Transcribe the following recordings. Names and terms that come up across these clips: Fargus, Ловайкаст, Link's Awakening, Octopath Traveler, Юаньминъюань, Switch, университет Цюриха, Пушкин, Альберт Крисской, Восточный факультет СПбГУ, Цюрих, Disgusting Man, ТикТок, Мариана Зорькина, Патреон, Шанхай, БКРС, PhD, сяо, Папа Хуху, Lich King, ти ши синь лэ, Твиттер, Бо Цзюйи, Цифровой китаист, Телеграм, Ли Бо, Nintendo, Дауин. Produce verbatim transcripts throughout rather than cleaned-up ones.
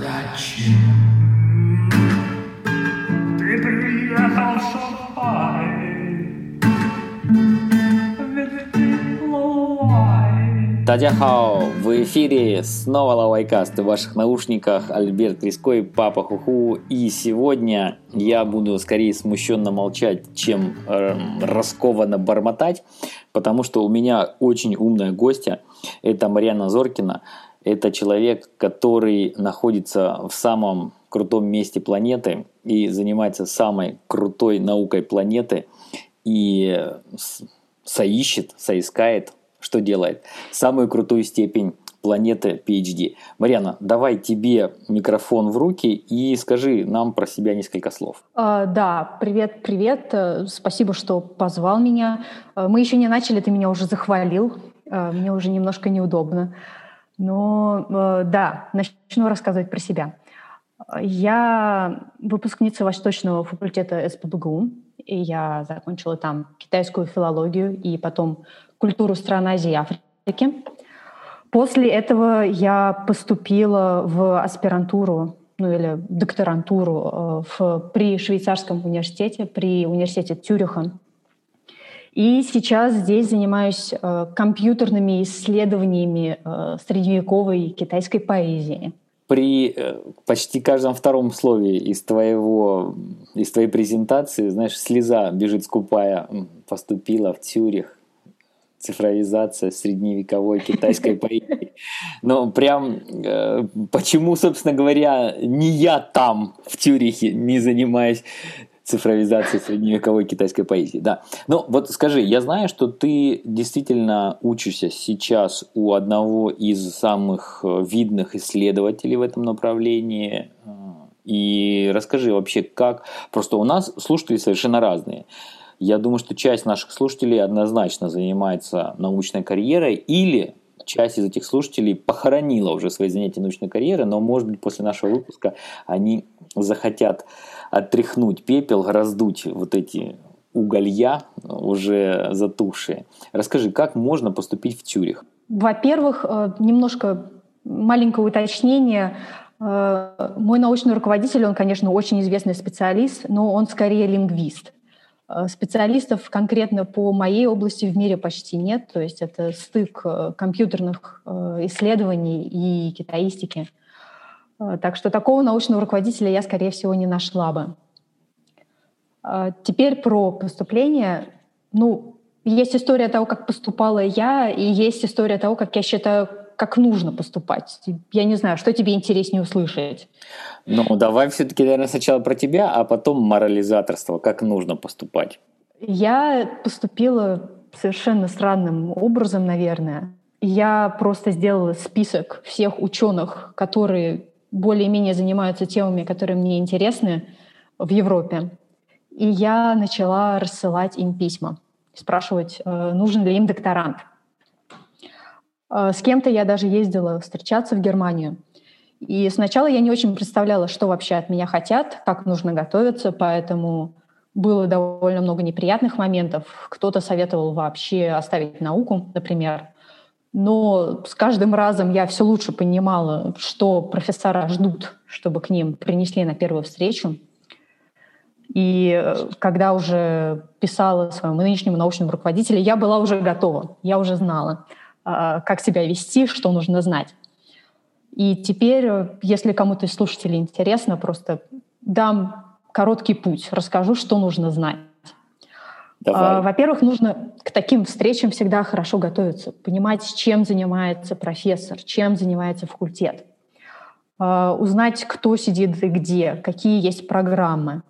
Зачем ты приехал в Шанхай? Тадяхао, в эфире снова Ловайкаст. В ваших наушниках Альберт Крисской, Папа Хуху. И сегодня я буду скорее смущенно молчать, чем э, раскованно бормотать, потому что у меня очень умная гостья. Это Мариана Зорькина. Это человек, который находится в самом крутом месте планеты и занимается самой крутой наукой планеты и соищет, соискает, что делает, самую крутую степень планеты PhD. Мариана, давай тебе микрофон в руки и скажи нам про себя несколько слов. А, да, привет, привет. Спасибо, что позвал меня. Мы еще не начали, ты меня уже захвалил. Мне уже немножко неудобно. Но э, да, начну рассказывать про себя. Я выпускница Восточного факультета СПбГУ, и я закончила там китайскую филологию и потом культуру стран Азии и Африки. После этого я поступила в аспирантуру, ну или докторантуру э, в, при швейцарском университете, при университете Цюриха. И сейчас здесь занимаюсь э, компьютерными исследованиями э, средневековой китайской поэзии. При э, почти каждом втором слове из, твоего, из твоей презентации, знаешь, слеза бежит скупая. Поступила в Цюрих. Цифровизация средневековой китайской поэзии. Но прям э, почему, собственно говоря, не я там, в Цюрихе, не занимаюсь цифровизации средневековой китайской поэзии, да. Ну, вот скажи, я знаю, что ты действительно учишься сейчас у одного из самых видных исследователей в этом направлении. И расскажи вообще, как... Просто у нас слушатели совершенно разные. Я думаю, что часть наших слушателей однозначно занимается научной карьерой или... Часть из этих слушателей похоронила уже свои занятия научной карьеры, но, может быть, после нашего выпуска они захотят отряхнуть пепел, раздуть вот эти уголья уже затухшие. Расскажи, как можно поступить в Цюрих? Во-первых, немножко маленькое уточнение. Мой научный руководитель, он, конечно, очень известный специалист, но он скорее лингвист. Специалистов конкретно по моей области в мире почти нет, то есть это стык компьютерных исследований и китаистики. Так что такого научного руководителя я, скорее всего, не нашла бы. Теперь про поступление. Ну, есть история того, как поступала я, и есть история того, как я считаю, как нужно поступать. Я не знаю, что тебе интереснее услышать. Ну, давай все-таки, наверное, сначала про тебя, а потом морализаторство, как нужно поступать. Я поступила совершенно странным образом, наверное. Я просто сделала список всех ученых, которые более-менее занимаются темами, которые мне интересны в Европе. И я начала рассылать им письма, спрашивать, нужен ли им докторант. С кем-то я даже ездила встречаться в Германию. И сначала я не очень представляла, что вообще от меня хотят, как нужно готовиться, поэтому было довольно много неприятных моментов. Кто-то советовал вообще оставить науку, например. Но с каждым разом я все лучше понимала, что профессора ждут, чтобы к ним принесли на первую встречу. И когда уже писала своему нынешнему научному руководителю, я была уже готова, я уже знала, как себя вести, что нужно знать. И теперь, если кому-то из слушателей интересно, просто дам короткий путь, расскажу, что нужно знать. Давай. Во-первых, нужно к таким встречам всегда хорошо готовиться, понимать, чем занимается профессор, чем занимается факультет, узнать, кто сидит и где, какие есть программы.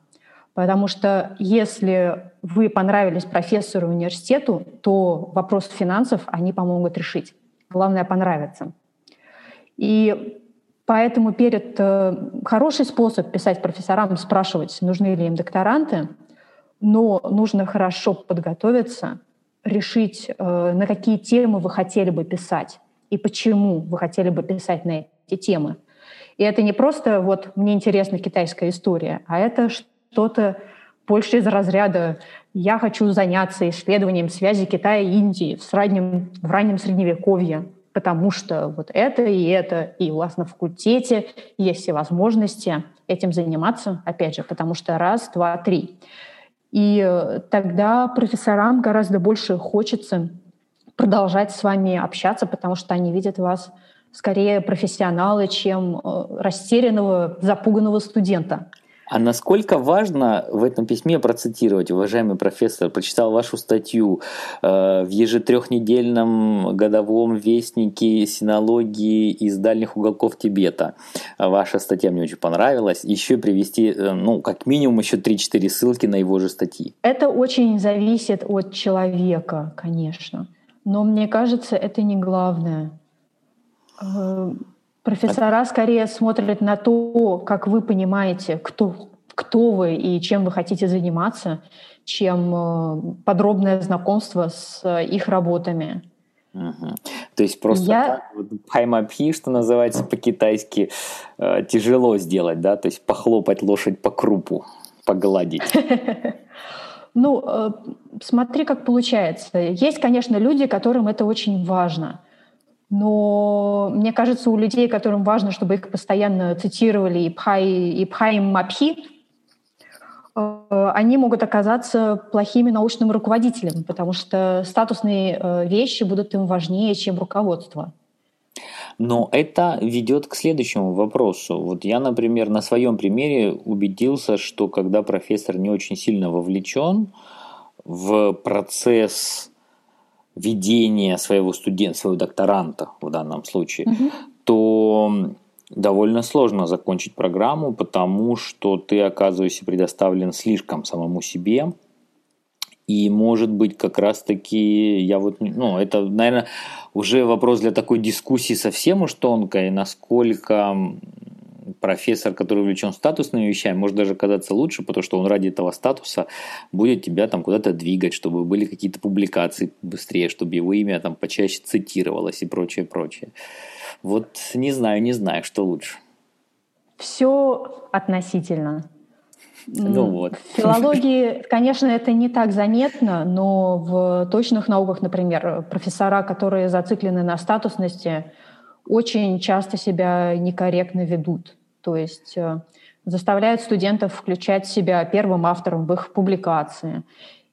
Потому что если вы понравились профессору и университету, то вопрос финансов они помогут решить. Главное — понравиться. И поэтому перед хороший способ писать профессорам, спрашивать, нужны ли им докторанты, но нужно хорошо подготовиться, решить, на какие темы вы хотели бы писать и почему вы хотели бы писать на эти темы. И это не просто вот «мне интересна китайская история», а это что-то больше из разряда «я хочу заняться исследованием связи Китая и Индии в, среднем, в раннем Средневековье, потому что вот это и это, и у вас на факультете есть все возможности этим заниматься, опять же, потому что раз, два, три. И тогда профессорам гораздо больше хочется продолжать с вами общаться, потому что они видят вас скорее профессионалы, чем растерянного, запуганного студента. А насколько важно в этом письме процитировать, уважаемый профессор, прочитал вашу статью э, в ежетрехнедельном годовом вестнике синологии из дальних уголков Тибета. Ваша статья мне очень понравилась. Еще привести, э, ну, как минимум, еще три-четыре ссылки на его же статьи. Это очень зависит от человека, конечно. Но мне кажется, это не главное. Э- Профессора скорее смотрят на то, как вы понимаете, кто, кто вы и чем вы хотите заниматься, чем подробное знакомство с их работами. Угу. То есть просто Я... хаймапхи, что называется по-китайски, тяжело сделать, да? То есть похлопать лошадь по крупу, погладить. Ну, смотри, как получается. Есть, конечно, люди, которым это очень важно. Но мне кажется, у людей, которым важно, чтобы их постоянно цитировали и пхай, и пхай-мапхи, они могут оказаться плохими научным руководителем, потому что статусные вещи будут им важнее, чем руководство. Но это ведет к следующему вопросу. Вот я, например, на своем примере убедился, что когда профессор не очень сильно вовлечен в процесс ведение своего студента, своего докторанта в данном случае, угу. то довольно сложно закончить программу, потому что ты оказываешься предоставлен слишком самому себе. И, может быть, как раз-таки я вот... Ну, это, наверное, уже вопрос для такой дискуссии совсем уж тонкой, насколько... профессор, который увлечен статусными вещами, может даже казаться лучше, потому что он ради этого статуса будет тебя там куда-то двигать, чтобы были какие-то публикации быстрее, чтобы его имя там почаще цитировалось и прочее, прочее. Вот не знаю, не знаю, что лучше. Все относительно. Ну вот. В филологии, конечно, это не так заметно, но в точных науках, например, профессора, которые зациклены на статусности, очень часто себя некорректно ведут. То есть э, заставляют студентов включать себя первым автором в их публикации.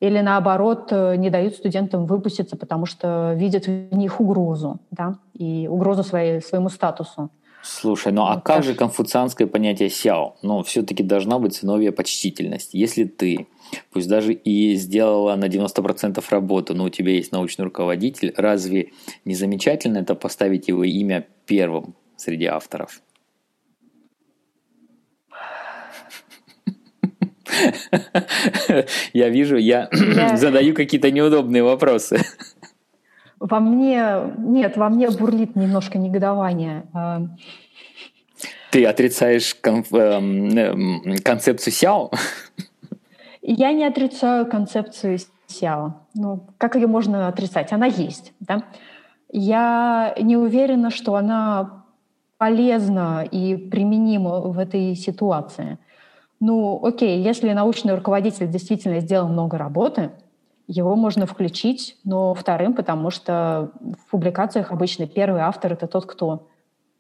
Или наоборот, э, не дают студентам выпуститься, потому что видят в них угрозу, да, и угрозу своей, своему статусу. Слушай, ну а вот как же конфуцианское понятие сяо? Ну, все-таки должна быть сыновья почтительности. Если ты, пусть даже и сделала на девяносто процентов работу, но у тебя есть научный руководитель, разве не замечательно это поставить его имя первым среди авторов? Я вижу, я задаю какие-то неудобные вопросы. Во мне... Нет, во мне бурлит немножко негодование. Ты отрицаешь кон... концепцию сяо? Я не отрицаю концепцию сяо. Ну, как ее можно отрицать? Она есть. Да? Я не уверена, что она полезна и применима в этой ситуации. Ну, окей, если научный руководитель действительно сделал много работы, его можно включить, но вторым, потому что в публикациях обычно первый автор — это тот, кто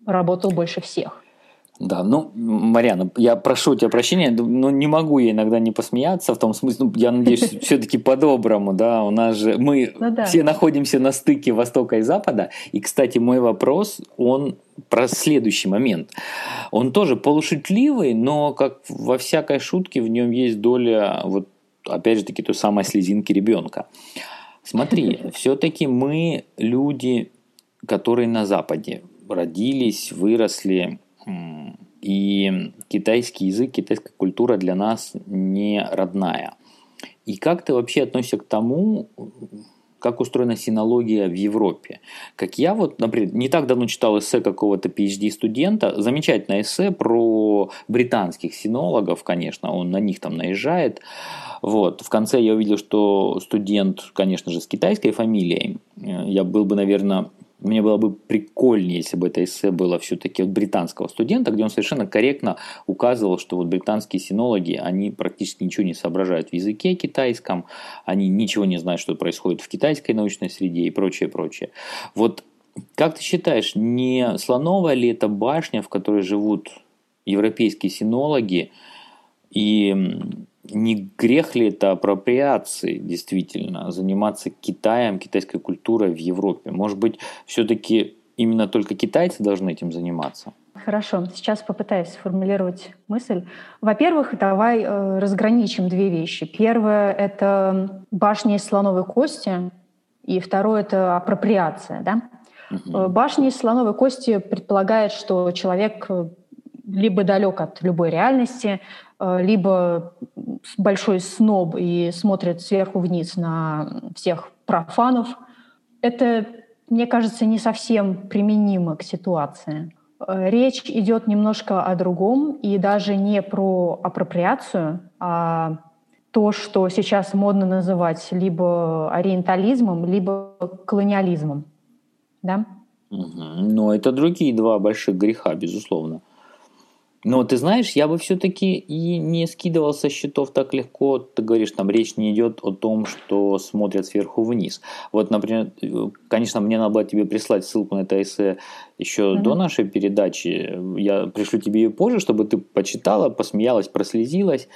работал больше всех. Да, ну, Мариана, я прошу у тебя прощения, но не могу я иногда не посмеяться, в том смысле, ну, я надеюсь, все-таки по-доброму, да, у нас же, мы все находимся на стыке Востока и Запада, и, кстати, мой вопрос, он про следующий момент, он тоже полушутливый, но, как во всякой шутке, в нем есть доля вот опять же таки той самой слезинки ребенка. Смотри, все-таки мы люди, которые на Западе родились, выросли, и китайский язык, китайская культура для нас не родная. И как ты вообще относишься к тому, как устроена синология в Европе? Как я вот, например, не так давно читал эссе какого-то PhD-студента, замечательное эссе про британских синологов, конечно, он на них там наезжает. Вот. В конце я увидел, что студент, конечно же, с китайской фамилией. Я был бы, наверное, мне было бы прикольнее, если бы это эссе было все-таки от британского студента, где он совершенно корректно указывал, что вот британские синологи, они практически ничего не соображают в языке китайском, они ничего не знают, что происходит в китайской научной среде и прочее, прочее. Вот Как ты считаешь, не слоновая ли это башня, в которой живут европейские синологи, и не грех ли это апроприации, действительно, заниматься Китаем, китайской культурой в Европе? Может быть, все-таки именно только китайцы должны этим заниматься? Хорошо, сейчас попытаюсь сформулировать мысль. Во-первых, давай э, разграничим две вещи. Первое — это башня из слоновой кости, и второе — это апроприация. Да? Угу. Башня из слоновой кости предполагает, что человек либо далек от любой реальности, либо большой сноб и смотрит сверху вниз на всех профанов. Это, мне кажется, не совсем применимо к ситуации. Речь идет немножко о другом, и даже не про апроприацию, а то, что сейчас модно называть либо ориентализмом, либо колониализмом. Да? Но это другие два больших греха, безусловно. Но ты знаешь, я бы все-таки и не скидывал со счетов так легко. Ты говоришь, там речь не идет о том, что смотрят сверху вниз. Вот, например, конечно, мне надо было тебе прислать ссылку на это эссе еще mm-hmm. до нашей передачи. Я пришлю тебе ее позже, чтобы ты почитала, посмеялась, прослезилась.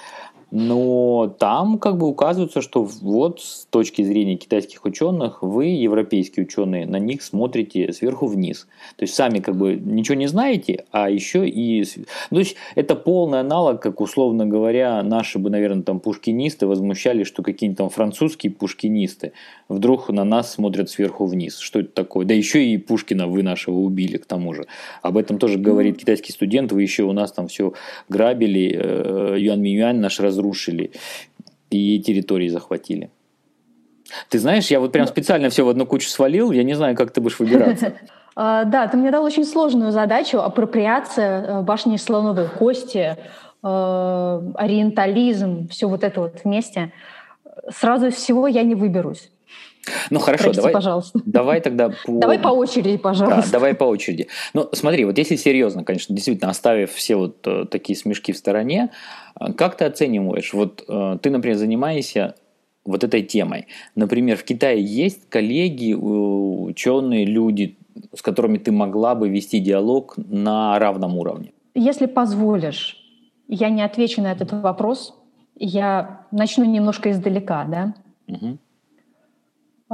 Но там как бы указывается, что вот с точки зрения китайских ученых вы, европейские ученые, на них смотрите сверху вниз. То есть сами как бы ничего не знаете, а еще и... То есть это полный аналог, как условно говоря, наши бы, наверное, там пушкинисты возмущались, что какие-нибудь там французские пушкинисты вдруг на нас смотрят сверху вниз. Что это такое? Да еще и Пушкина вы нашего убили, к тому же. Об этом тоже говорит китайский студент. Вы еще у нас там все грабили, Юаньминъюань наш разрушил. Разрушили и территории захватили. Ты знаешь, я вот прям специально все в одну кучу свалил, я не знаю, как ты будешь выбираться. Да, ты мне дал очень сложную задачу: апроприация, башни из слоновой кости, ориентализм, все вот это вот вместе. Сразу из всего я не выберусь. Ну хорошо, прости, давай, пожалуйста. давай тогда по... Давай по очереди, пожалуйста. Да, давай по очереди. Ну смотри, вот если серьезно, конечно, действительно, оставив все вот э, такие смешки в стороне, э, как ты оцениваешь? Вот э, ты, например, занимаешься вот этой темой. Например, в Китае есть коллеги, ученые, люди, с которыми ты могла бы вести диалог на равном уровне? Если позволишь, я не отвечу на этот вопрос. Я начну немножко издалека, да? Угу.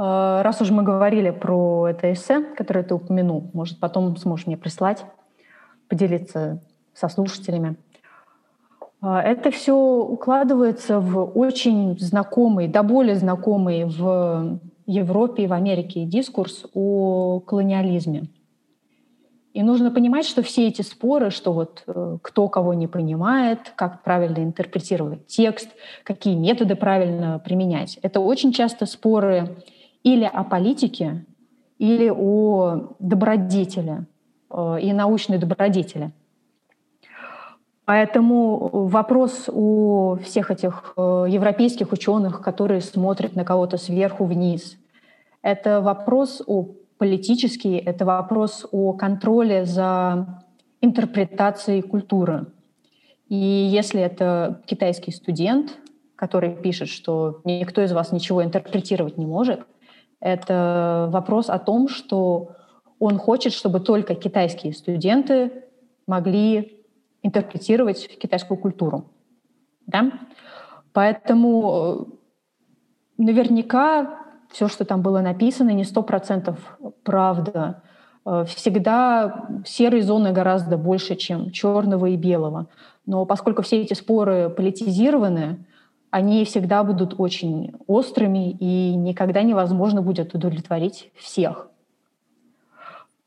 Раз уж мы говорили про это эссе, которое ты упомянул, может, потом сможешь мне прислать, поделиться со слушателями. Это все укладывается в очень знакомый, до боли знакомый в Европе и в Америке дискурс о колониализме. И нужно понимать, что все эти споры, что вот кто кого не понимает, как правильно интерпретировать текст, какие методы правильно применять, это очень часто споры или о политике, или о добродетели и научной добродетели. Поэтому вопрос у всех этих европейских ученых, которые смотрят на кого-то сверху вниз, это вопрос о политический, это вопрос о контроле за интерпретацией культуры. И если это китайский студент, который пишет, что никто из вас ничего интерпретировать не может, это вопрос о том, что он хочет, чтобы только китайские студенты могли интерпретировать китайскую культуру. Да? Поэтому наверняка все, что там было написано, не сто процентов правда. Всегда серой зоны гораздо больше, чем черного и белого. Но поскольку все эти споры политизированы, они всегда будут очень острыми, и никогда невозможно будет удовлетворить всех.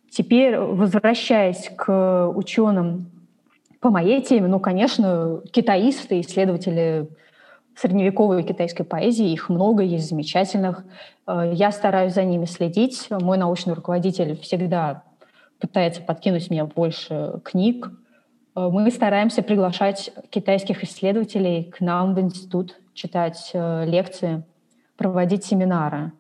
Теперь, возвращаясь к ученым по моей теме, ну, конечно, китаисты, исследователи средневековой китайской поэзии, их много, есть замечательных. Я стараюсь за ними следить. Мой научный руководитель всегда пытается подкинуть мне больше книг. Мы стараемся приглашать китайских исследователей к нам в институт, читать лекции, проводить семинары.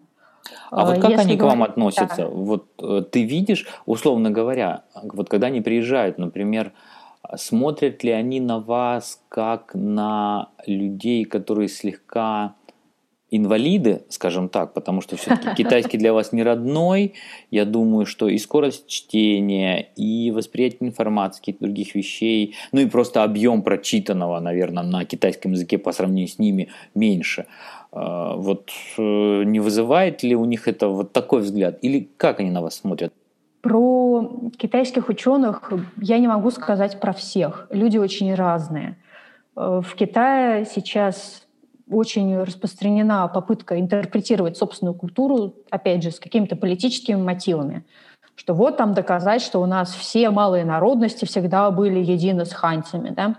А вот как Если они к вам говорить... относятся? Да. Вот ты видишь, условно говоря, вот когда они приезжают, например, смотрят ли они на вас как на людей, которые слегка инвалиды, скажем так, потому что все-таки китайский для вас не родной, я думаю, что и скорость чтения, и восприятие информации, каких-то других вещей, ну и просто объем прочитанного, наверное, на китайском языке по сравнению с ними меньше. Вот не вызывает ли у них это вот такой взгляд? Или как они на вас смотрят? Про китайских ученых я не могу сказать про всех. Люди очень разные. В Китае сейчас очень распространена попытка интерпретировать собственную культуру, опять же, с какими-то политическими мотивами. Что вот там доказать, что у нас все малые народности всегда были едины с ханьцами, да?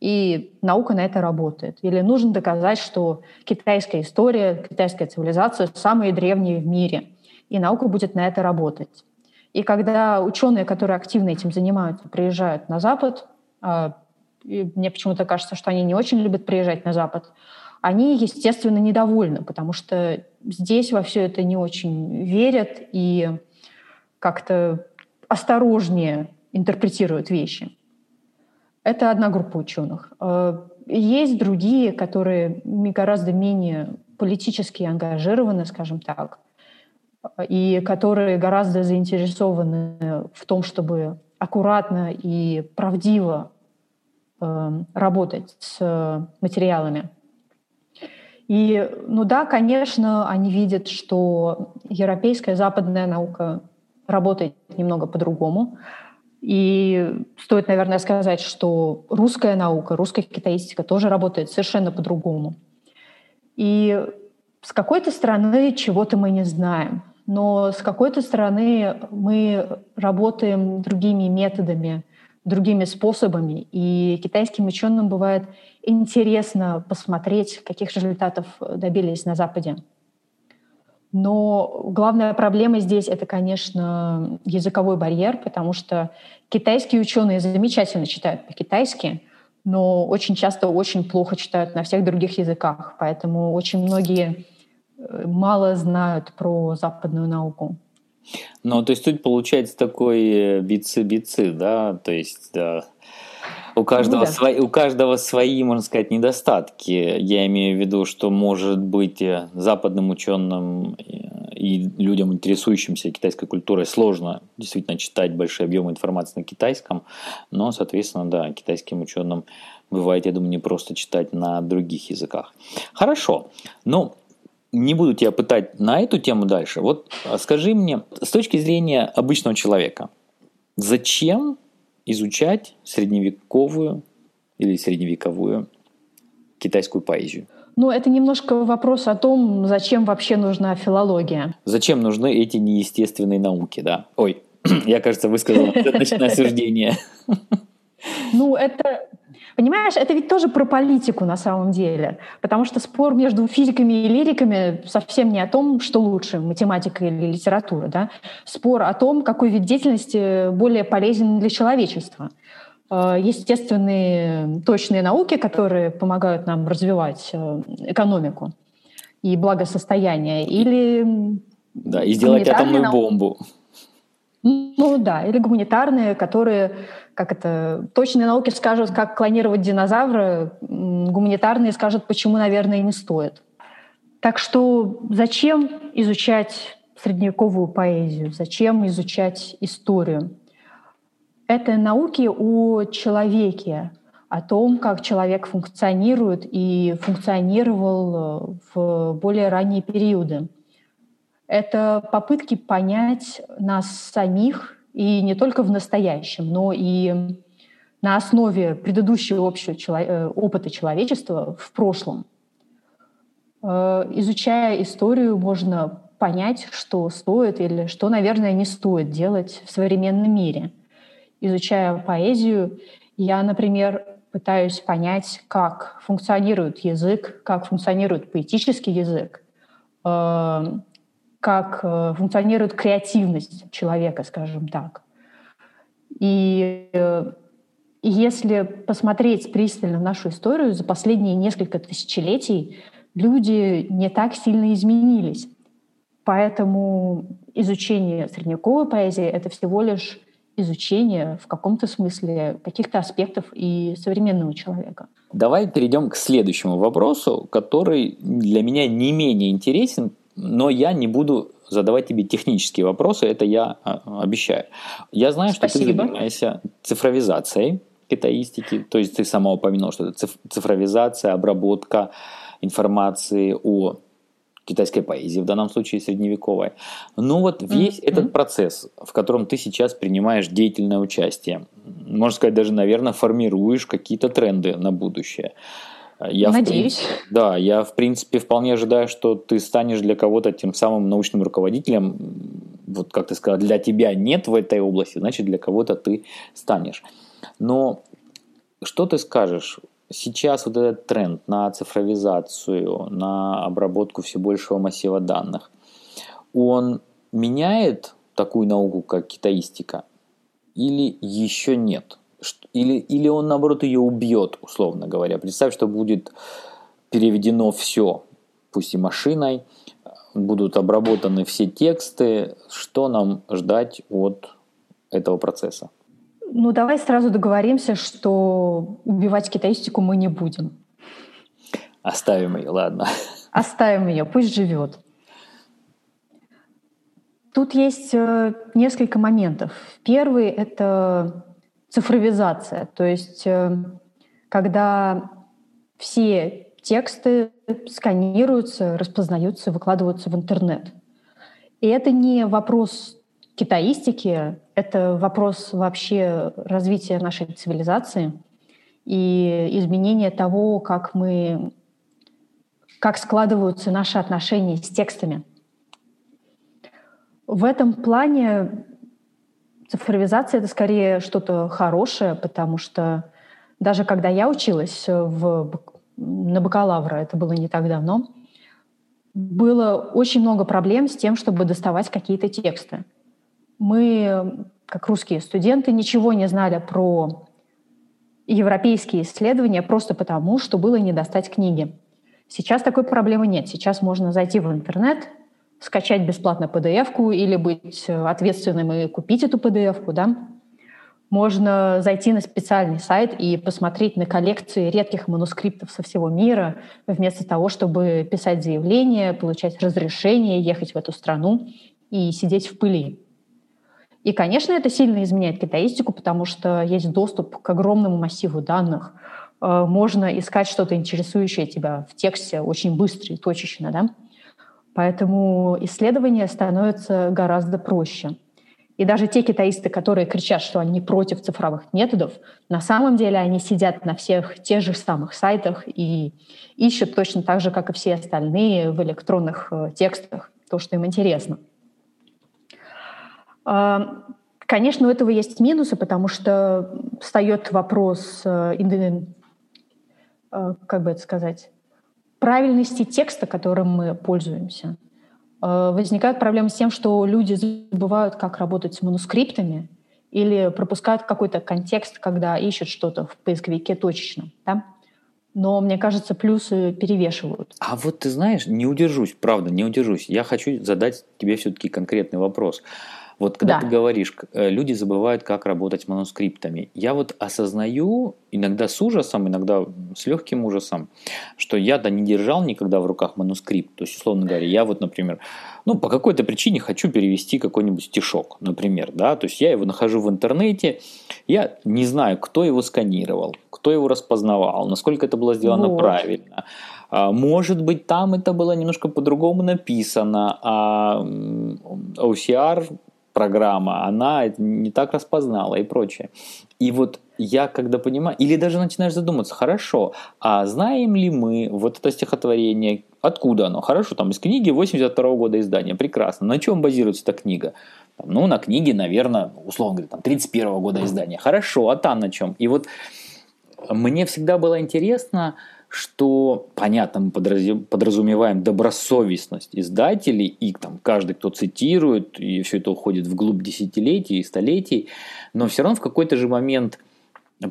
И наука на это работает. Или нужно доказать, что китайская история, китайская цивилизация самые древние в мире, и наука будет на это работать. И когда ученые, которые активно этим занимаются, приезжают на Запад, и мне почему-то кажется, что они не очень любят приезжать на Запад, они, естественно, недовольны, потому что здесь во все это не очень верят и как-то осторожнее интерпретируют вещи. Это одна группа ученых. Есть другие, которые гораздо менее политически ангажированы, скажем так, и которые гораздо заинтересованы в том, чтобы аккуратно и правдиво работать с материалами. И, ну да, конечно, они видят, что европейская западная наука работает немного по-другому. И стоит, наверное, сказать, что русская наука, русская китаистика тоже работает совершенно по-другому. И с какой-то стороны чего-то мы не знаем, но с какой-то стороны мы работаем другими методами, другими способами. И китайским ученым бывает интересно посмотреть, каких результатов добились на Западе. Но главная проблема здесь — это, конечно, языковой барьер, потому что китайские ученые замечательно читают по-китайски, но очень часто очень плохо читают на всех других языках. Поэтому очень многие мало знают про западную науку. Ну, то есть тут получается такой бицы-бицы, да, то есть... Да. У каждого, ну, да. свои, у каждого свои, можно сказать, недостатки. Я имею в виду, что, может быть, западным ученым и людям, интересующимся китайской культурой, сложно действительно читать большие объемы информации на китайском, но, соответственно, да, китайским ученым бывает, я думаю, не просто читать на других языках. Хорошо, ну, не буду тебя пытать на эту тему дальше. Вот скажи мне, с точки зрения обычного человека, зачем изучать средневековую или средневековую китайскую поэзию? Ну, это немножко вопрос о том, зачем вообще нужна филология. Зачем нужны эти неестественные науки, да? Ой, я, кажется, высказал однозначное осуждение. Ну, это... Понимаешь, это ведь тоже про политику на самом деле, потому что спор между физиками и лириками совсем не о том, что лучше, математика или литература, да? Спор о том, какой вид деятельности более полезен для человечества. Естественные точные науки, которые помогают нам развивать экономику и благосостояние, или... Да, и сделать атомную науки. Бомбу. Ну да, или гуманитарные, которые, как это, точные науки скажут, как клонировать динозавра, гуманитарные скажут, почему, наверное, не стоит. Так что зачем изучать средневековую поэзию, зачем изучать историю? Это науки о человеке, о том, как человек функционирует и функционировал в более ранние периоды. Это попытки понять нас самих, и не только в настоящем, но и на основе предыдущего общего чело- опыта человечества в прошлом. Изучая историю, можно понять, что стоит или что, наверное, не стоит делать в современном мире. Изучая поэзию, я, например, пытаюсь понять, как функционирует язык, как функционирует поэтический язык, как функционирует креативность человека, скажем так. И если посмотреть пристально в нашу историю, за последние несколько тысячелетий люди не так сильно изменились. Поэтому изучение средневековой поэзии — это всего лишь изучения в каком-то смысле каких-то аспектов и современного человека. Давай перейдем к следующему вопросу, который для меня не менее интересен, но я не буду задавать тебе технические вопросы, это я обещаю. Я знаю, что Спасибо. Ты занимаешься цифровизацией китаистики, то есть ты сама упомянула, что это цифровизация, обработка информации о китайской поэзии, в данном случае средневековой. Ну вот весь mm-hmm. этот процесс, в котором ты сейчас принимаешь деятельное участие, можно сказать, даже, наверное, формируешь какие-то тренды на будущее. Я, Надеюсь. В принципе, да, я, в принципе, вполне ожидаю, что ты станешь для кого-то тем самым научным руководителем. Вот, как ты сказала, для тебя нет в этой области, значит, для кого-то ты станешь. Но что ты скажешь? Сейчас вот этот тренд на цифровизацию, на обработку все большего массива данных, он меняет такую науку, как китаистика, или еще нет? Или, или он, наоборот, ее убьет, условно говоря? Представь, что будет переведено все, пусть и машиной, будут обработаны все тексты. Что нам ждать от этого процесса? Ну, давай сразу договоримся, что убивать китаистику мы не будем. Оставим ее, ладно. Оставим ее, пусть живет. Тут есть несколько моментов. Первый — это цифровизация, то есть когда все тексты сканируются, распознаются, выкладываются в интернет. И это не вопрос китаистики, это вопрос вообще развития нашей цивилизации и изменения того, как мы, как складываются наши отношения с текстами. В этом плане цифровизация — это скорее что-то хорошее, потому что даже когда я училась в, на бакалавра, это было не так давно, было очень много проблем с тем, чтобы доставать какие-то тексты. Мы, как русские студенты, ничего не знали про европейские исследования просто потому, что было не достать книги. Сейчас такой проблемы нет. Сейчас можно зайти в интернет, скачать бесплатно пи ди эф-ку или быть ответственным и купить эту пи ди эф-ку, да? Можно зайти на специальный сайт и посмотреть на коллекции редких манускриптов со всего мира, вместо того, чтобы писать заявление, получать разрешение, ехать в эту страну и сидеть в пыли. И, конечно, это сильно изменяет китаистику, потому что есть доступ к огромному массиву данных. Можно искать что-то интересующее тебя в тексте очень быстро и точечно, да? Поэтому исследования становятся гораздо проще. И даже те китаисты, которые кричат, что они против цифровых методов, на самом деле они сидят на всех тех же самых сайтах и ищут точно так же, как и все остальные, в электронных текстах то, что им интересно. Конечно, у этого есть минусы, потому что встает вопрос, как бы это сказать, правильности текста, которым мы пользуемся. Возникают проблемы с тем, что люди забывают, как работать с манускриптами или пропускают какой-то контекст, когда ищут что-то в поисковике точечно, да? Но, мне кажется, плюсы перевешивают. А вот ты знаешь, не удержусь, правда, не удержусь. Я хочу задать тебе все-таки конкретный вопрос. Вот когда да. ты говоришь, люди забывают, как работать с манускриптами. Я вот осознаю, иногда с ужасом, иногда с легким ужасом, что я-то не держал никогда в руках манускрипт. То есть, условно говоря, я вот, например, ну, по какой-то причине хочу перевести какой-нибудь стишок, например, да, то есть я его нахожу в интернете, я не знаю, кто его сканировал, кто его распознавал, насколько это было сделано вот. правильно. Может быть, там это было немножко по-другому написано, а о си ар программа, она не так распознала и прочее. И вот я когда понимаю, или даже начинаешь задуматься, хорошо, а знаем ли мы вот это стихотворение, откуда оно? Хорошо, там из книги восемьдесят второго года издания, прекрасно. На чем базируется эта книга? Там, ну, на книге, наверное, условно говоря, там тридцать первого года издания. Хорошо, а там на чем? И вот мне всегда было интересно, что, понятно, мы подразумеваем добросовестность издателей, и там каждый, кто цитирует, и все это уходит вглубь десятилетий и столетий, но все равно в какой-то же момент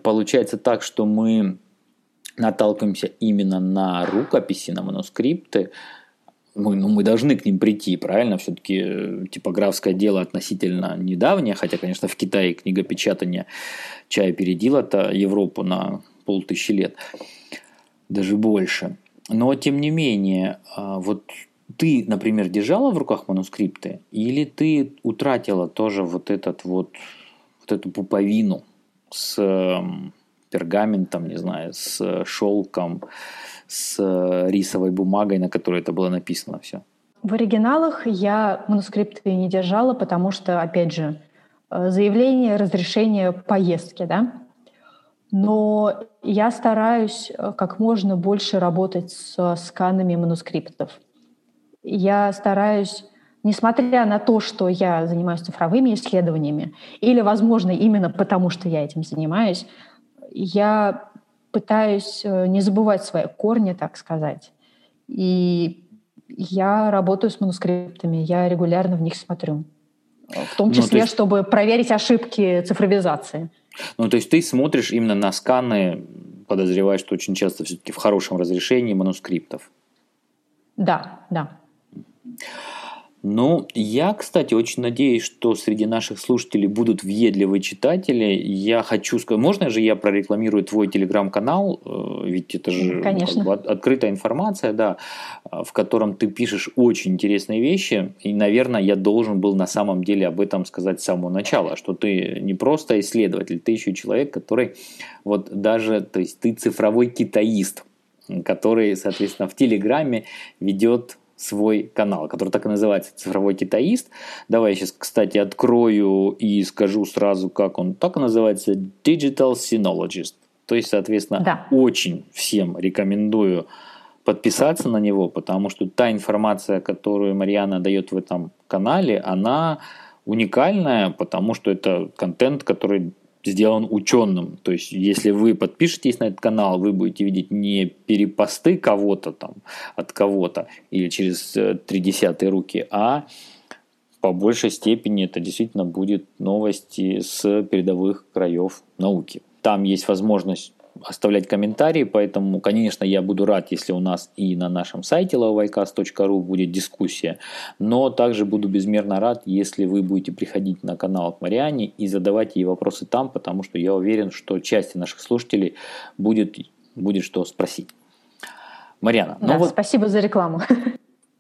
получается так, что мы наталкиваемся именно на рукописи, на манускрипты, Мы, ну, мы должны к ним прийти, правильно? Все-таки типографское дело относительно недавнее, хотя, конечно, в Китае книгопечатание чая опередило-то Европу на полтысячи лет, даже больше. Но, тем не менее, вот ты, например, держала в руках манускрипты, или ты утратила тоже вот, этот вот, вот эту пуповину с пергаментом, не знаю, с шелком, с рисовой бумагой, на которой это было написано все? В оригиналах я манускрипты не держала, потому что, опять же, заявление, разрешение поездки, да? Но я стараюсь как можно больше работать со сканами манускриптов. Я стараюсь, несмотря на то, что я занимаюсь цифровыми исследованиями, или, возможно, именно потому, что я этим занимаюсь, я пытаюсь не забывать свои корни, так сказать. И я работаю с манускриптами, я регулярно в них смотрю. В том числе, ну, то есть... чтобы проверить ошибки цифровизации. Ну, то есть ты смотришь именно на сканы, подозревая, что очень часто все-таки в хорошем разрешении манускриптов. Да, да. Ну, я, кстати, очень надеюсь, что среди наших слушателей будут въедливые читатели. Я хочу сказать, можно же я прорекламирую твой телеграм-канал? Ведь это же как бы открытая информация, да, в котором ты пишешь очень интересные вещи. И, наверное, я должен был на самом деле об этом сказать с самого начала, что ты не просто исследователь, ты еще человек, который вот даже, то есть ты цифровой китаист, который, соответственно, в телеграме ведет свой канал, который так и называется «Цифровой китаист». Давай я сейчас, кстати, открою и скажу сразу, как он так и называется, «Digital Sinologist». То есть, соответственно, да. Очень всем рекомендую подписаться на него, потому что та информация, которую Мариана дает в этом канале, она уникальная, потому что это контент, который сделан ученым. То есть, если вы подпишетесь на этот канал, вы будете видеть не перепосты кого-то там от кого-то или через три десятые руки, а по большей степени это действительно будет новости с передовых краев науки. Там есть возможность оставлять комментарии, поэтому, конечно, я буду рад, если у нас и на нашем сайте ловайкаст точка ру будет дискуссия, но также буду безмерно рад, если вы будете приходить на канал к Мариане и задавать ей вопросы там, потому что я уверен, что части наших слушателей будет, будет что спросить. Мариана. Да, ну вот... Спасибо за рекламу.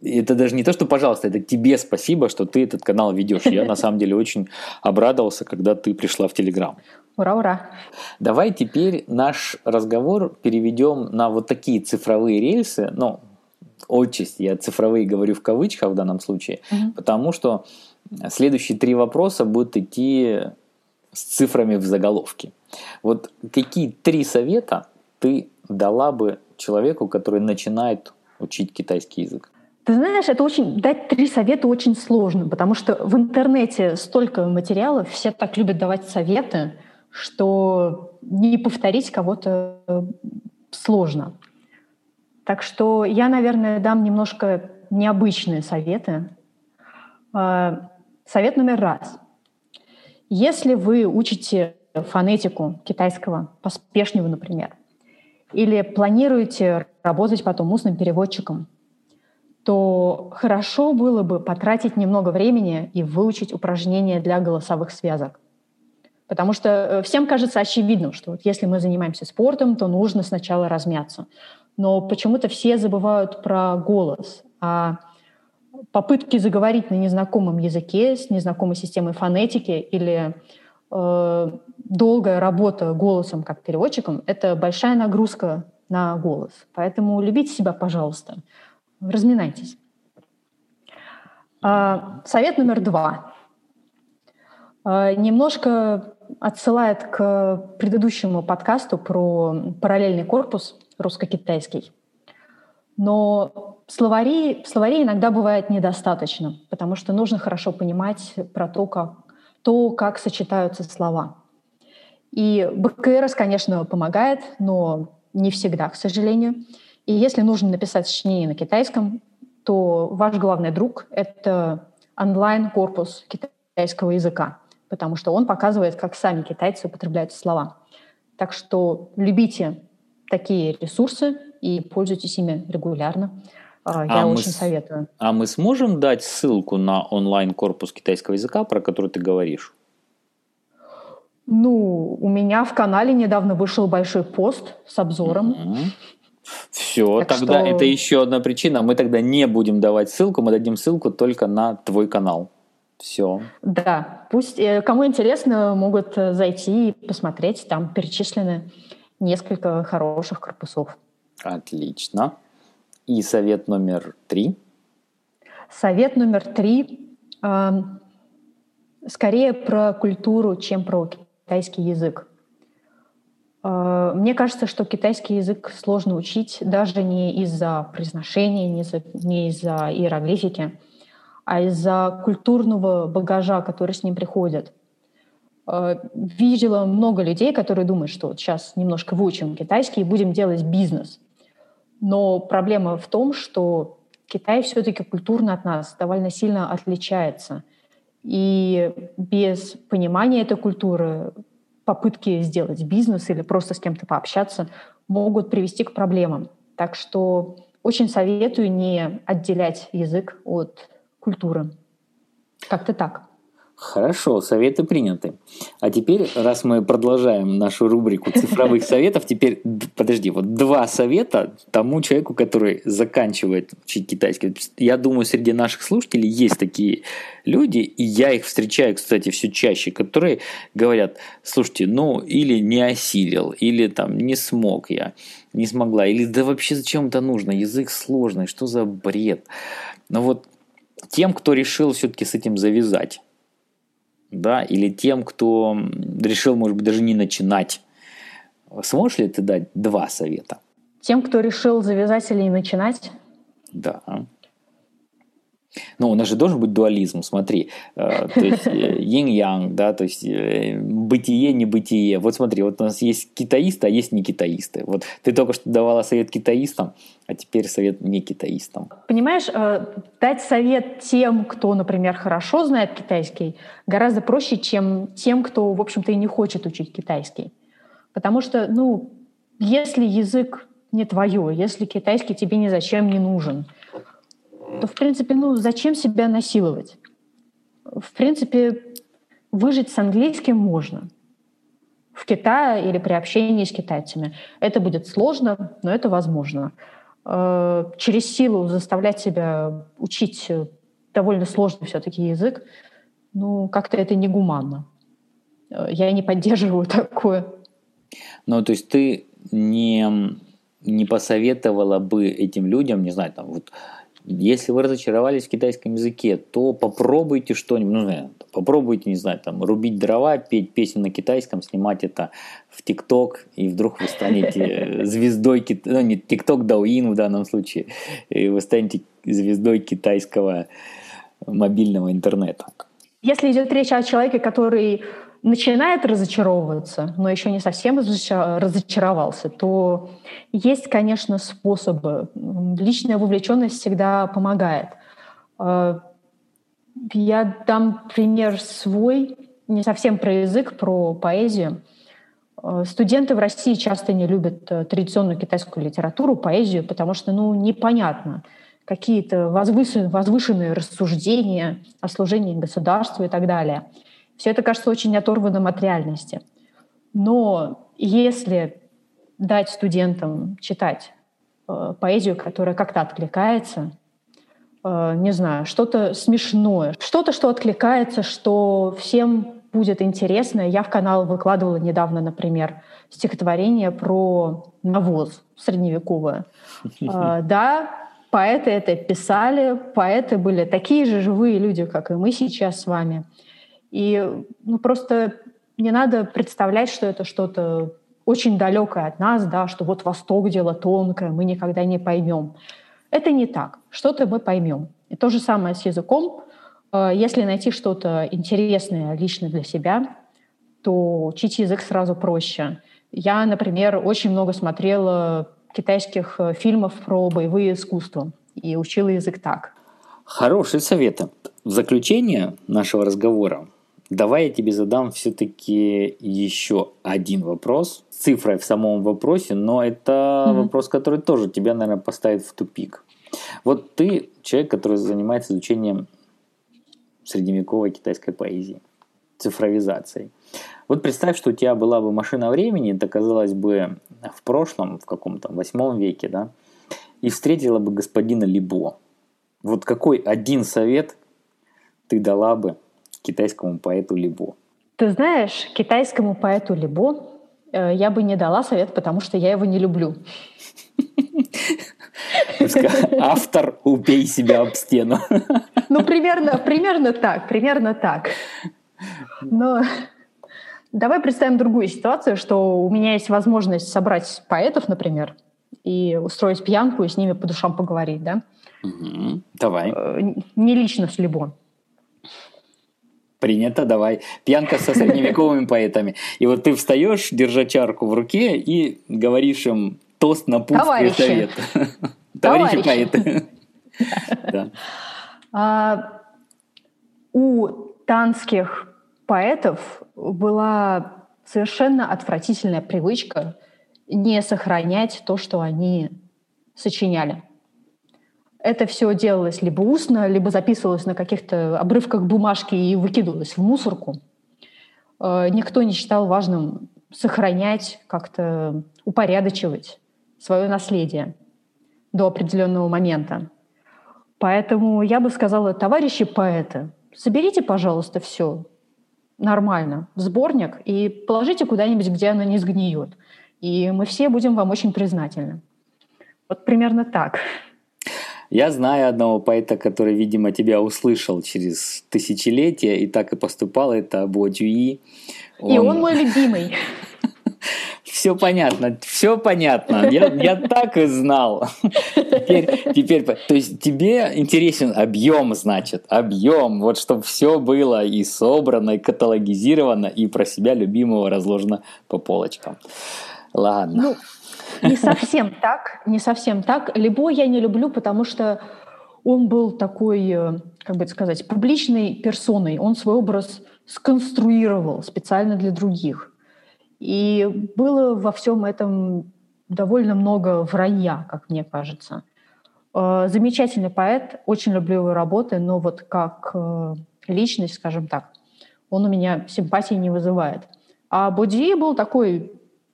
Это даже не то, что пожалуйста, это тебе спасибо, что ты этот канал ведешь. Я на самом деле очень обрадовался, когда ты пришла в Телеграм. Ура, ура. Давай теперь наш разговор переведем на вот такие цифровые рельсы. Ну, отчасти я цифровые говорю в кавычках в данном случае, угу. Потому что следующие три вопроса будут идти с цифрами в заголовке. Вот какие три совета ты дала бы человеку, который начинает учить китайский язык? Ты знаешь, это очень, дать три совета очень сложно, потому что в интернете столько материалов, все так любят давать советы, что не повторить кого-то сложно. Так что я, наверное, дам немножко необычные советы. Совет номер раз. Если вы учите фонетику китайского поспешнего, например, или планируете работать потом устным переводчиком, то хорошо было бы потратить немного времени и выучить упражнения для голосовых связок. Потому что всем кажется очевидным, что вот если мы занимаемся спортом, то нужно сначала размяться. Но почему-то все забывают про голос. А попытки заговорить на незнакомом языке, с незнакомой системой фонетики или э, долгая работа голосом как переводчиком — это большая нагрузка на голос. Поэтому любите себя, пожалуйста. Разминайтесь. Совет номер два. Немножко отсылает к предыдущему подкасту про параллельный корпус русско-китайский. Но словари, словари иногда бывает недостаточно, потому что нужно хорошо понимать про то, как, то, как сочетаются слова. И БКРС, конечно, помогает, но не всегда, к сожалению. И если нужно написать сочинение на китайском, то ваш главный друг — это онлайн-корпус китайского языка, потому что он показывает, как сами китайцы употребляют слова. Так что любите такие ресурсы и пользуйтесь ими регулярно. Я а очень мы, советую. А мы сможем дать ссылку на онлайн-корпус китайского языка, про который ты говоришь? Ну, у меня в канале недавно вышел большой пост с обзором. Mm-hmm. Все, так тогда что... это еще одна причина. Мы тогда не будем давать ссылку, мы дадим ссылку только на твой канал. Все. Да, пусть кому интересно, могут зайти и посмотреть. Там перечислены несколько хороших корпусов. Отлично. И совет номер три? Совет номер три э, скорее про культуру, чем про китайский язык. Мне кажется, что китайский язык сложно учить даже не из-за произношения, не из-за, не из-за иероглифики, а из-за культурного багажа, который с ним приходит. Видела много людей, которые думают, что вот сейчас немножко выучим китайский и будем делать бизнес. Но проблема в том, что Китай все-таки культурно от нас довольно сильно отличается. И без понимания этой культуры попытки сделать бизнес или просто с кем-то пообщаться могут привести к проблемам. Так что очень советую не отделять язык от культуры. Как-то так. Хорошо, советы приняты. А теперь, раз мы продолжаем нашу рубрику цифровых советов, теперь, подожди, вот два совета тому человеку, который заканчивает учить китайский. Я думаю, среди наших слушателей есть такие люди, и я их встречаю, кстати, все чаще, которые говорят, слушайте, ну или не осилил, или там не смог я, не смогла, или да вообще зачем это нужно, язык сложный, что за бред. Но вот тем, кто решил все-таки с этим завязать, да, или тем, кто решил, может быть, даже не начинать. Сможешь ли ты дать два совета? Тем, кто решил завязать или не начинать? Да. Ну, у нас же должен быть дуализм, смотри. То есть, инь-янг, да, то есть, бытие, небытие. Вот смотри, вот у нас есть китаисты, а есть не китаисты. Вот ты только что давала совет китаистам, а теперь совет не китаистам. Понимаешь, дать совет тем, кто, например, хорошо знает китайский, гораздо проще, чем тем, кто, в общем-то, и не хочет учить китайский. Потому что, ну, если язык не твое, если китайский тебе ни зачем не нужен, то, в принципе, ну, зачем себя насиловать? В принципе, выжить с английским можно. В Китае или при общении с китайцами. Это будет сложно, но это возможно. Через силу заставлять себя учить довольно сложный все-таки язык, ну, как-то это негуманно. Я не поддерживаю такое. Ну, то есть ты не, не посоветовала бы этим людям, не знаю, там, вот... Если вы разочаровались в китайском языке, то попробуйте что-нибудь, ну, не знаю, попробуйте, не знаю, там, рубить дрова, петь песни на китайском, снимать это в ТикТок, и вдруг вы станете звездой, ну, не ТикТок, Дауин в данном случае, и вы станете звездой китайского мобильного интернета. Если идет речь о человеке, который начинает разочаровываться, но еще не совсем разочаровался, то есть, конечно, способы. Личная вовлеченность всегда помогает. Я дам пример свой, не совсем про язык, про поэзию. Студенты в России часто не любят традиционную китайскую литературу, поэзию, потому что, ну, непонятно. Какие-то возвышенные, возвышенные рассуждения о служении государству и так далее. Все это кажется очень оторванным от реальности. Но если дать студентам читать э, поэзию, которая как-то откликается, э, не знаю, что-то смешное, что-то, что откликается, что всем будет интересно. Я в канал выкладывала недавно, например, стихотворение про навоз средневековое. Э, да, поэты это писали, поэты были такие же живые люди, как и мы сейчас с вами. И ну, просто не надо представлять, что это что-то очень далекое от нас, да, что вот Восток дело тонкое, мы никогда не поймем. Это не так. Что-то мы поймем. И то же самое с языком. Если найти что-то интересное лично для себя, то учить язык сразу проще. Я, например, очень много смотрела китайских фильмов про боевые искусства и учила язык так. Хорошие советы. В заключение нашего разговора давай я тебе задам все-таки еще один вопрос с цифрой в самом вопросе, но это mm-hmm. вопрос, который тоже тебя, наверное, поставит в тупик. Вот ты человек, который занимается изучением средневековой китайской поэзии, цифровизацией. Вот представь, что у тебя была бы машина времени, это оказалось бы в прошлом, в каком-то восьмом веке, да, и встретила бы господина Ли Бо. Вот какой один совет ты дала бы китайскому поэту Ли Бо? Ты знаешь, китайскому поэту Ли Бо э, я бы не дала совет, потому что я его не люблю. Автор, убей себя об стену. Ну, примерно, примерно так, примерно так. Но давай представим другую ситуацию, что у меня есть возможность собрать поэтов, например, и устроить пьянку, и с ними по душам поговорить, да? Угу, давай. Не лично с Ли Бо. Принято, давай. Пьянка со средневековыми поэтами. И вот ты встаешь, держа чарку в руке, и говоришь им тост на путствие совета. Товарищи поэты. У танских поэтов была совершенно отвратительная привычка не сохранять то, что они сочиняли. Это все делалось либо устно, либо записывалось на каких-то обрывках бумажки и выкидывалось в мусорку. Никто не считал важным сохранять, как-то упорядочивать свое наследие до определенного момента. Поэтому я бы сказала, товарищи поэты, соберите, пожалуйста, все нормально в сборник и положите куда-нибудь, где оно не сгниет. И мы все будем вам очень признательны. Вот примерно так. Я знаю одного поэта, который, видимо, тебя услышал через тысячелетия и так и поступал. Это Бо Цзюйи. Он... И он мой любимый. Все понятно, все понятно. Я, я так и знал. Теперь, теперь, то есть тебе интересен объем, значит, объем. Вот чтобы все было и собрано, и каталогизировано, и про себя любимого разложено по полочкам. Ладно. Ну... Не совсем так, не совсем так. Ли Бо я не люблю, потому что он был такой, как бы это сказать, публичной персоной. Он свой образ сконструировал специально для других. И было во всем этом довольно много вранья, как мне кажется. Замечательный поэт, очень люблю его работы, но вот как личность, скажем так, он у меня симпатии не вызывает. А Бо Цзюйи был такой...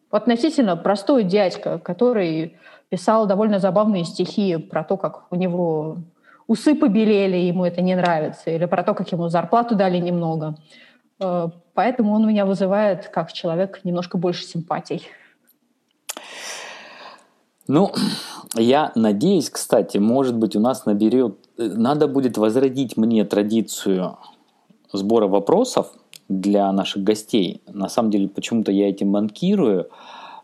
относительно простой дядька, который писал довольно забавные стихи про то, как у него усы побелели, ему это не нравится, или про то, как ему зарплату дали немного. Поэтому он меня вызывает как человек немножко больше симпатий. Ну, я надеюсь, кстати, может быть, у нас наберет... Надо будет возродить мне традицию сбора вопросов для наших гостей. На самом деле, почему-то я этим манкирую.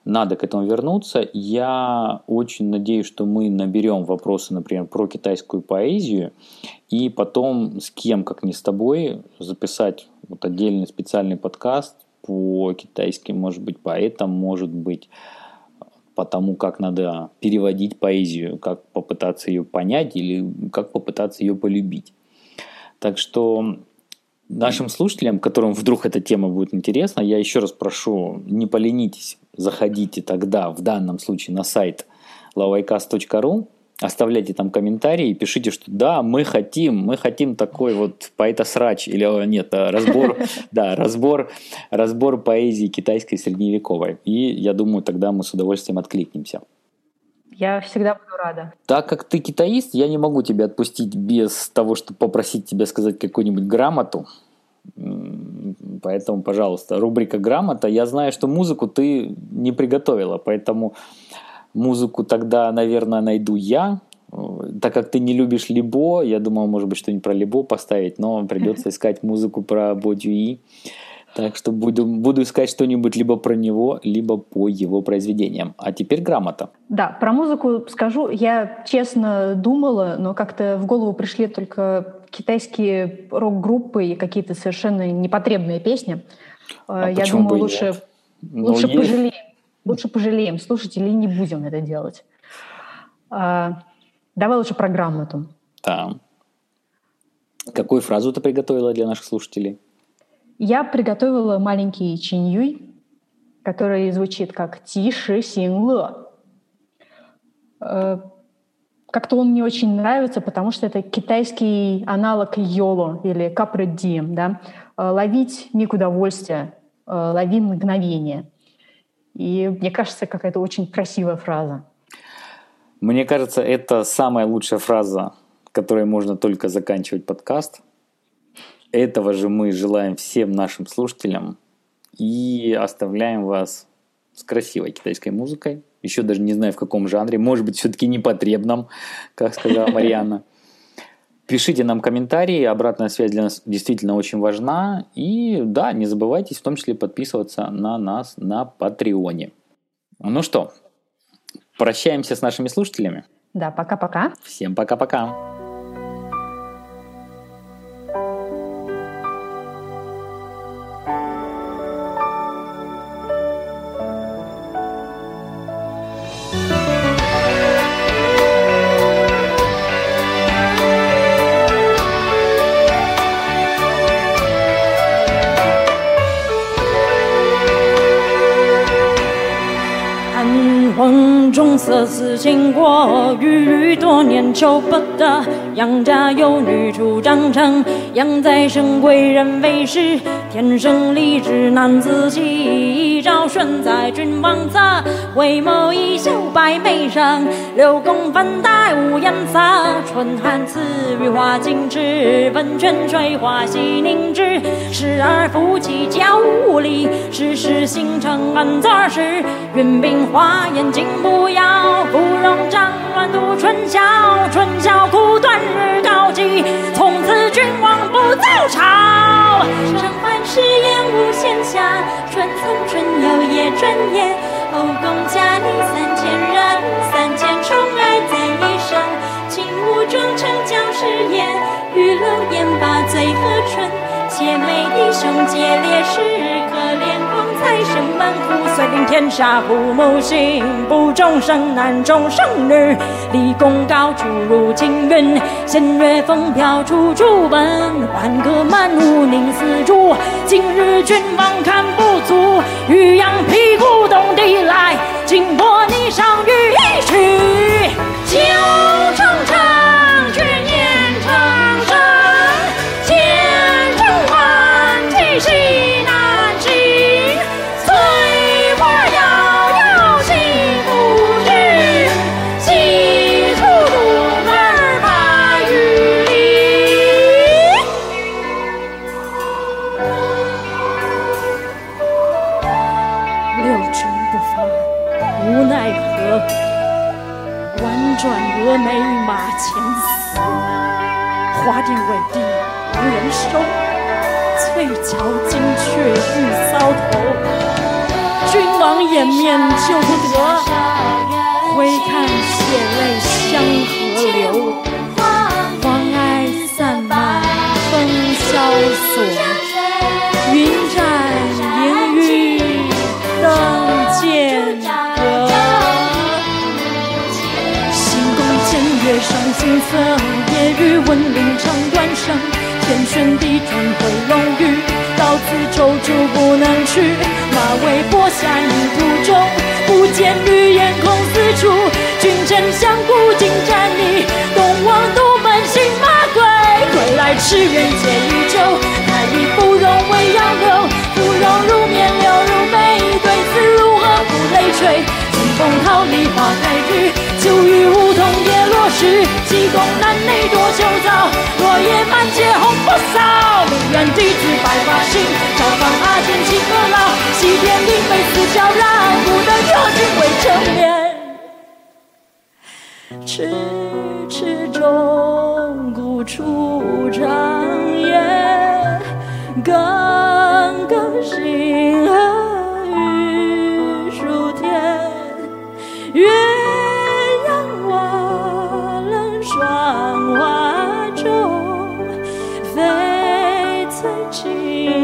Надо к этому вернуться. Я очень надеюсь, что мы наберем вопросы, например, про китайскую поэзию, и потом с кем, как не с тобой, записать вот отдельный специальный подкаст по китайским, может быть, поэтам, может быть, по тому, как надо переводить поэзию, как попытаться ее понять или как попытаться ее полюбить. Так что... Нашим слушателям, которым вдруг эта тема будет интересна, я еще раз прошу, не поленитесь, заходите тогда, в данном случае, на сайт ловайкаст точка ру, оставляйте там комментарии и пишите, что да, мы хотим, мы хотим такой вот поэта-срач, или нет, разбор, да, разбор, разбор поэзии китайской средневековой. И я думаю, тогда мы с удовольствием откликнемся. Я всегда буду рада. Так как ты китаист, я не могу тебя отпустить без того, чтобы попросить тебя сказать какую-нибудь грамоту. Поэтому, пожалуйста, рубрика «Грамота». Я знаю, что музыку ты не приготовила, поэтому музыку тогда, наверное, найду я. Так как ты не любишь Ли Бо, я думал, может быть, что-нибудь про Ли Бо поставить, но придется искать музыку про Бо Цзюйи. Так что буду, буду искать что-нибудь либо про него, либо по его произведениям. А теперь грамота. Да, про музыку скажу. Я честно думала, но как-то в голову пришли только китайские рок-группы и какие-то совершенно непотребные песни. А я думаю, лучше, лучше, есть... пожалеем, лучше пожалеем слушать или не будем это делать. А, давай лучше про грамоту. Да. Какую фразу ты приготовила для наших слушателей? Я приготовила маленький чиньюй, который звучит как «ти ши синь лэ». как-то он мне очень нравится, потому что это китайский аналог йоло или капре дим, да? Ловить миг удовольствия, лови мгновение. И мне кажется, какая-то очень красивая фраза. Мне кажется, это самая лучшая фраза, которой можно только заканчивать подкаст. Этого же мы желаем всем нашим слушателям и оставляем вас с красивой китайской музыкой. Еще даже не знаю, в каком жанре. Может быть, все-таки непотребном, как сказала Мариана. Пишите нам комментарии. Обратная связь для нас действительно очень важна. И да, не забывайте в том числе подписываться на нас на Патреоне. Ну что, прощаемся с нашими слушателями. Да, пока-пока. Всем пока-пока.生历日男子气，照顺载君王策，为谋一秀百媚上，六宫翻带五颜色，纯汉赐语化精致，文宣吹化新枝，十二福气交五礼，十世星辰万座时，运兵花眼金不妖。 不容张乱度春宵，春宵苦短日高级，童子君王不奏朝，生番誓言无限下，春草春游也真言，后宫佳丽三千人，三千宠爱在一生，金屋终成将士也，娱乐宴罢最合春，姐妹弟兄结烈士，可怜公才什么苦。 虽令天下父母心，不重生难中圣女，立功高处如今云，心悦风飘处诸本，挽歌曼舞凝丝竹，今日君王看不足，渔阳辟古董地来，景波霓裳羽一曲。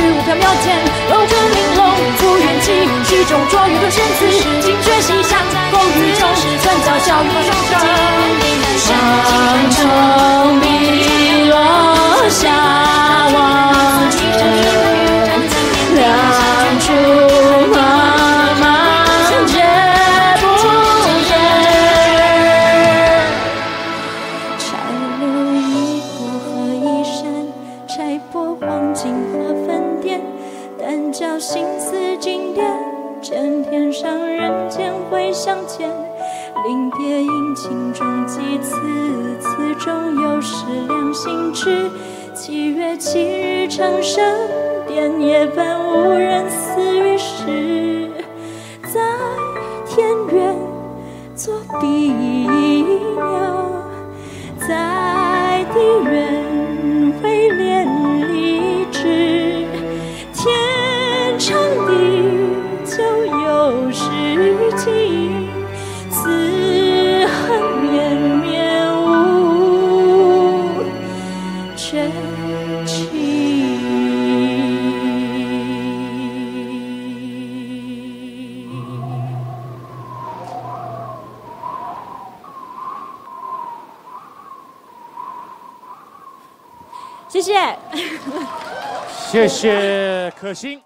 思无缥妙间，楼中玲珑出元气，是种卓越的身姿，精确细想共宇宙，锻造效率和双手，长城碧落下望着两处漫漫皆不言，拆了一朵和一山，拆破黄金和粉点，但教心思经典，见天上人间会相见，临别殷勤中几次，此中有时两心痴，七月七日长生殿，夜半无人私语时，在天远作比鸟，在地远为恋离枝，天长地久有时尽，此恨绵绵无绝期。谢谢，谢谢可心。